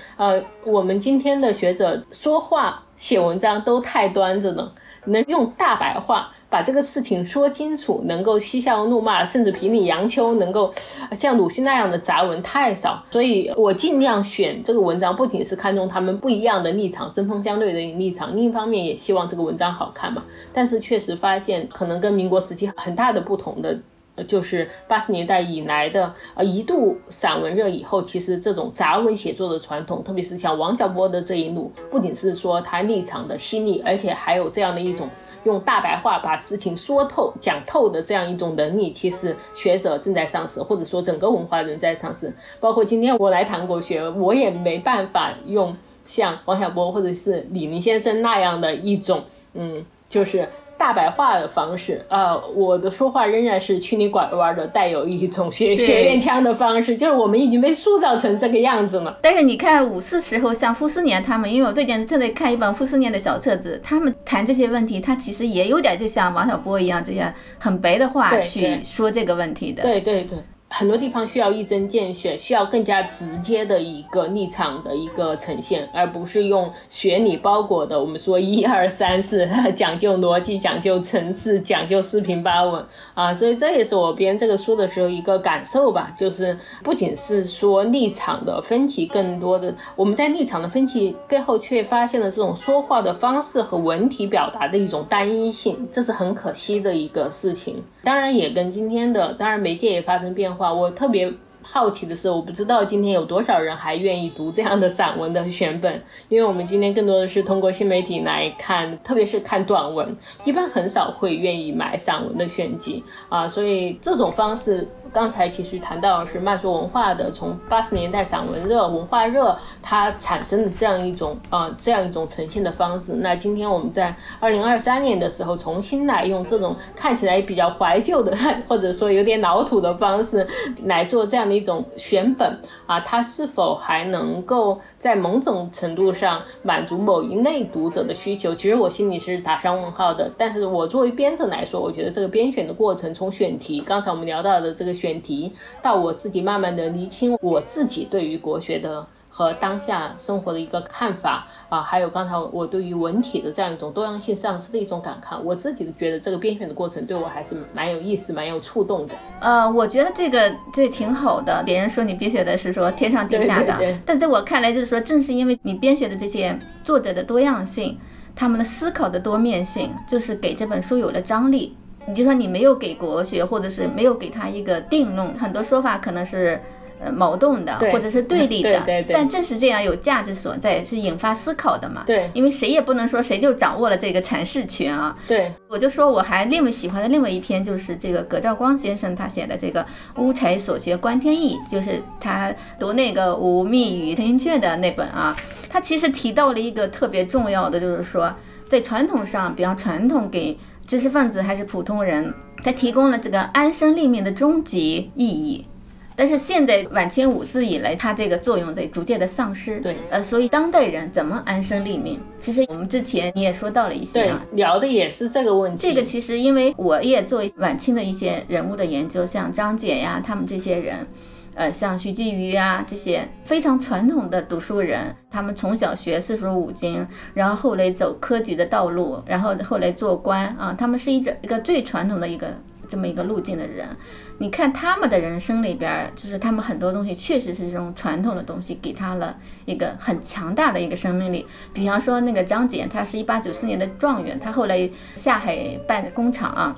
我们今天的学者说话写文章都太端着了，能用大白话把这个事情说清楚，能够嬉笑怒骂，甚至睥睨杨秋，能够像鲁迅那样的杂文太少。所以我尽量选这个文章，不仅是看重他们不一样的立场，针锋相对的立场，另一方面也希望这个文章好看嘛。但是确实发现可能跟民国时期很大的不同的就是80年代以来的一度散文热以后，其实这种杂文写作的传统，特别是像王小波的这一路，不仅是说他立场的犀利，而且还有这样的一种用大白话把事情说透讲透的这样一种能力，其实学者正在丧失，或者说整个文化人在丧失。包括今天我来谈国学，我也没办法用像王小波或者是李林先生那样的一种就是大白话的方式我的说话仍然是曲里拐弯的，带有一种学院腔的方式，就是我们已经被塑造成这个样子了。但是你看五四时候像傅斯年他们，因为我最近正在看一本傅斯年的小册子，他们谈这些问题，他其实也有点就像王小波一样，这些很白的话去说这个问题的。对对 对, 对, 对，很多地方需要一针见血，需要更加直接的一个立场的一个呈现，而不是用学理包裹的。我们说1、2、3、4讲究逻辑，讲究层次，讲究四平八稳啊。所以这也是我编这个书的时候一个感受吧，就是不仅是说立场的分歧，更多的我们在立场的分歧背后却发现了这种说话的方式和文体表达的一种单一性，这是很可惜的一个事情。当然也跟今天的媒介也发生变化。我特别好奇的是，我不知道今天有多少人还愿意读这样的散文的选本，因为我们今天更多的是通过新媒体来看，特别是看短文，一般很少会愿意买散文的选集所以这种方式，刚才其实谈到的是慢说文化的从80年代散文热文化热它产生的这样一种呈现的方式。那今天我们在2023年的时候重新来用这种看起来比较怀旧的或者说有点老土的方式来做这样的一种选本它是否还能够在某种程度上满足某一类读者的需求，其实我心里是打上问号的。但是我作为编者来说，我觉得这个编选的过程，从选题，刚才我们聊到的这个选题，到我自己慢慢的厘清我自己对于国学的和当下生活的一个看法还有刚才我对于文体的这样一种多样性丧失的一种感慨，我自己觉得这个编选的过程对我还是蛮有意思，蛮有触动的。我觉得这挺好的。别人说你编选的是说天上地下的，对对对，但在我看来就是说，正是因为你编选的这些作者的多样性，他们的思考的多面性，就是给这本书有了张力。你就说你没有给国学，或者是没有给他一个定论，很多说法可能是矛盾的或者是对立的，对对对，但正是这样有价值所在，是引发思考的嘛。对，因为谁也不能说谁就掌握了这个阐释权啊。对，我就说我还另外喜欢的另外一篇就是这个葛兆光先生他写的这个乌柴所学观天意，就是他读那个吴宓与陈寅恪的那本他其实提到了一个特别重要的，就是说在传统上，比方传统给知识分子还是普通人，他提供了这个安身立命的终极意义，但是现在晚清五四以来，它这个作用在逐渐的丧失。对，所以当代人怎么安身立命？其实我们之前你也说到了一些对，聊的也是这个问题。这个其实因为我也做晚清的一些人物的研究，像张謇呀，他们这些人，像徐鲫瑜啊，这些非常传统的读书人，他们从小学四书五经，然后后来走科举的道路，然后后来做官他们是一个最传统的一个这么一个路径的人。你看他们的人生里边，就是他们很多东西确实是这种传统的东西给他了一个很强大的一个生命力。比方说那个张謇，他是1894年的状元，他后来下海办的工厂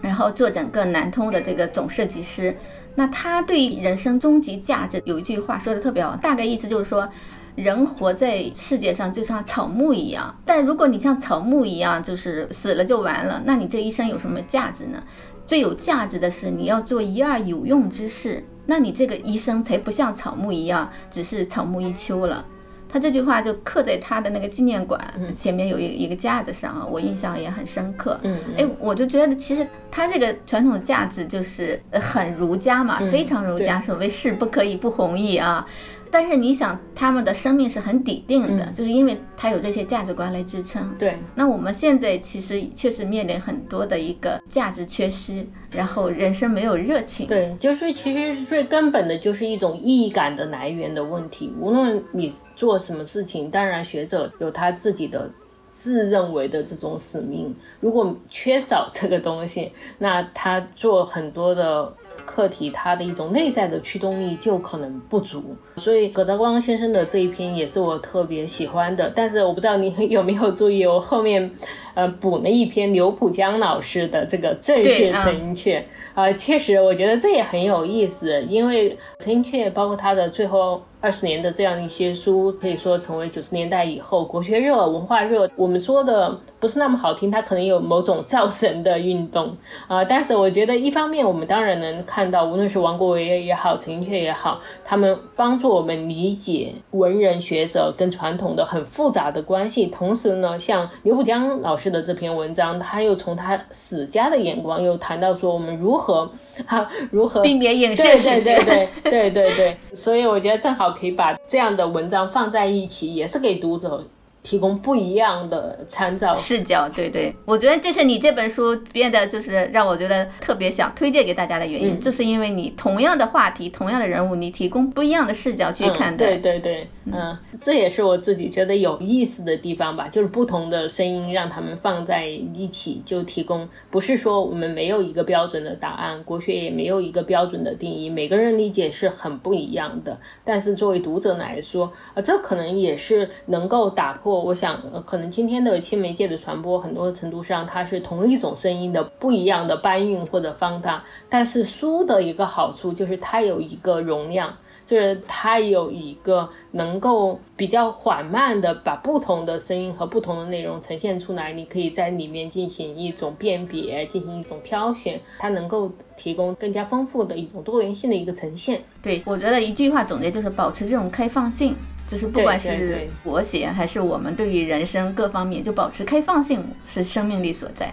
然后做整个南通的这个总设计师。那他对人生终极价值有一句话说的特别好，大概意思就是说，人活在世界上就像草木一样，但如果你像草木一样就是死了就完了，那你这一生有什么价值呢？最有价值的是你要做一二有用之事，那你这个一生才不像草木一样只是草木一秋了。他这句话就刻在他的那个纪念馆前面有一个架子上啊，我印象也很深刻。我就觉得其实他这个传统价值就是很儒家嘛，非常儒家，所谓士不可以不弘毅啊。但是你想，他们的生命是很底定的，就是因为他有这些价值观来支撑。对，那我们现在其实确实面临很多的一个价值缺失，然后人生没有热情。对，就是其实最根本的就是一种意义感的来源的问题。无论你做什么事情，当然学者有他自己的自认为的这种使命，如果缺少这个东西，那他做很多的课题，它的一种内在的驱动力就可能不足。所以葛兆光先生的这一篇也是我特别喜欢的，但是我不知道你有没有注意，我后面补了一篇刘浦江老师的这个正确陈寅恪，确实我觉得这也很有意思，因为陈寅恪包括他的最后20年的这样一些书，可以说成为90年代以后国学热、文化热，我们说的不是那么好听，它可能有某种造神的运动但是我觉得一方面我们当然能看到，无论是王国维也好，陈寅恪也好，他们帮助我们理解文人学者跟传统的很复杂的关系。同时呢，像刘浦江老师的这篇文章，他又从他史家的眼光又谈到说我们如何辨别影射。对所以我觉得正好可以把这样的文章放在一起，也是给读者提供不一样的参照视角。对，我觉得这是你这本书变得就是让我觉得特别想推荐给大家的原因，就是因为你同样的话题、同样的人物，你提供不一样的视角去看待。这也是我自己觉得有意思的地方吧，就是不同的声音让他们放在一起，就提供，不是说我们没有一个标准的答案，国学也没有一个标准的定义，每个人理解是很不一样的。但是作为读者来说这可能也是能够打破，我想可能今天的新媒介的传播很多程度上它是同一种声音的不一样的搬运或者放大，但是书的一个好处就是它有一个容量，就是它有一个能够比较缓慢的把不同的声音和不同的内容呈现出来，你可以在里面进行一种辨别，进行一种挑选，它能够提供更加丰富的一种多元性的一个呈现。对，我觉得一句话总结就是保持这种开放性，就是不管是国学还是我们对于人生各方面，就保持开放性是生命力所在。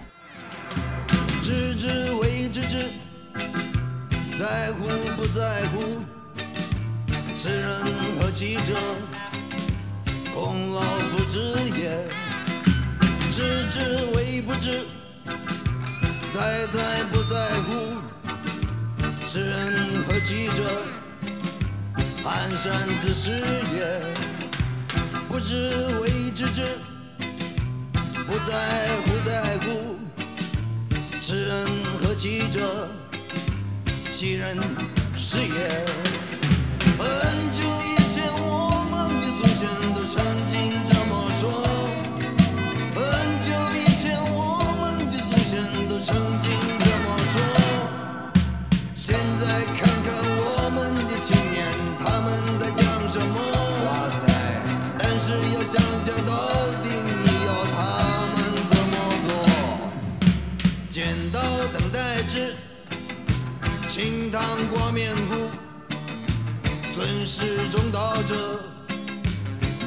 知之为知之，在乎不在乎，知人何其者，孔老夫子也。知之为不知，在不在乎，知人何其者，寒山之师也。不知为知之，不在乎在乎，知人何其者，其人是也。很久以前，我们的祖先都曾经这么说，很久以前，我们的祖先都曾经这么说。现在看看我们的青年，他们在讲什么？哇塞！但是要想想到底，你要他们怎么做？剪刀等待之，清汤挂面糊，尊师重道者，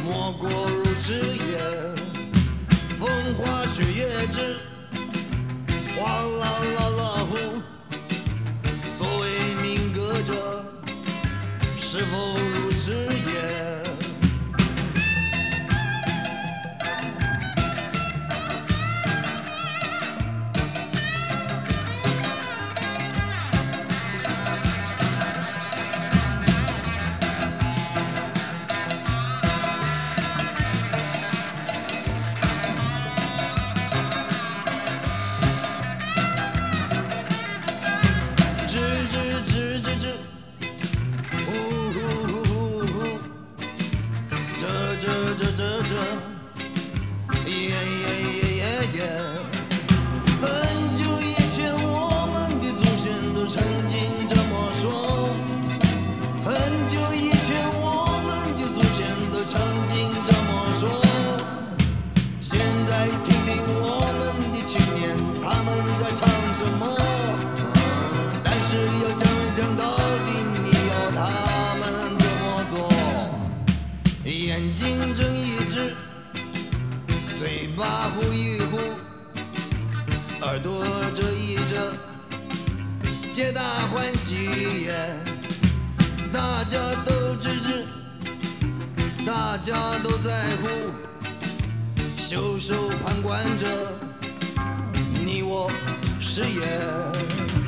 莫过如此也。风花雪月之，哗啦啦啦呼，所谓民歌者，是否如此也？要想想到底你要他们怎么做。眼睛睁一只，嘴巴呼一呼，耳朵遮一遮，皆大欢喜耶！大家都支持，大家都在乎，袖手旁观着你我誓言。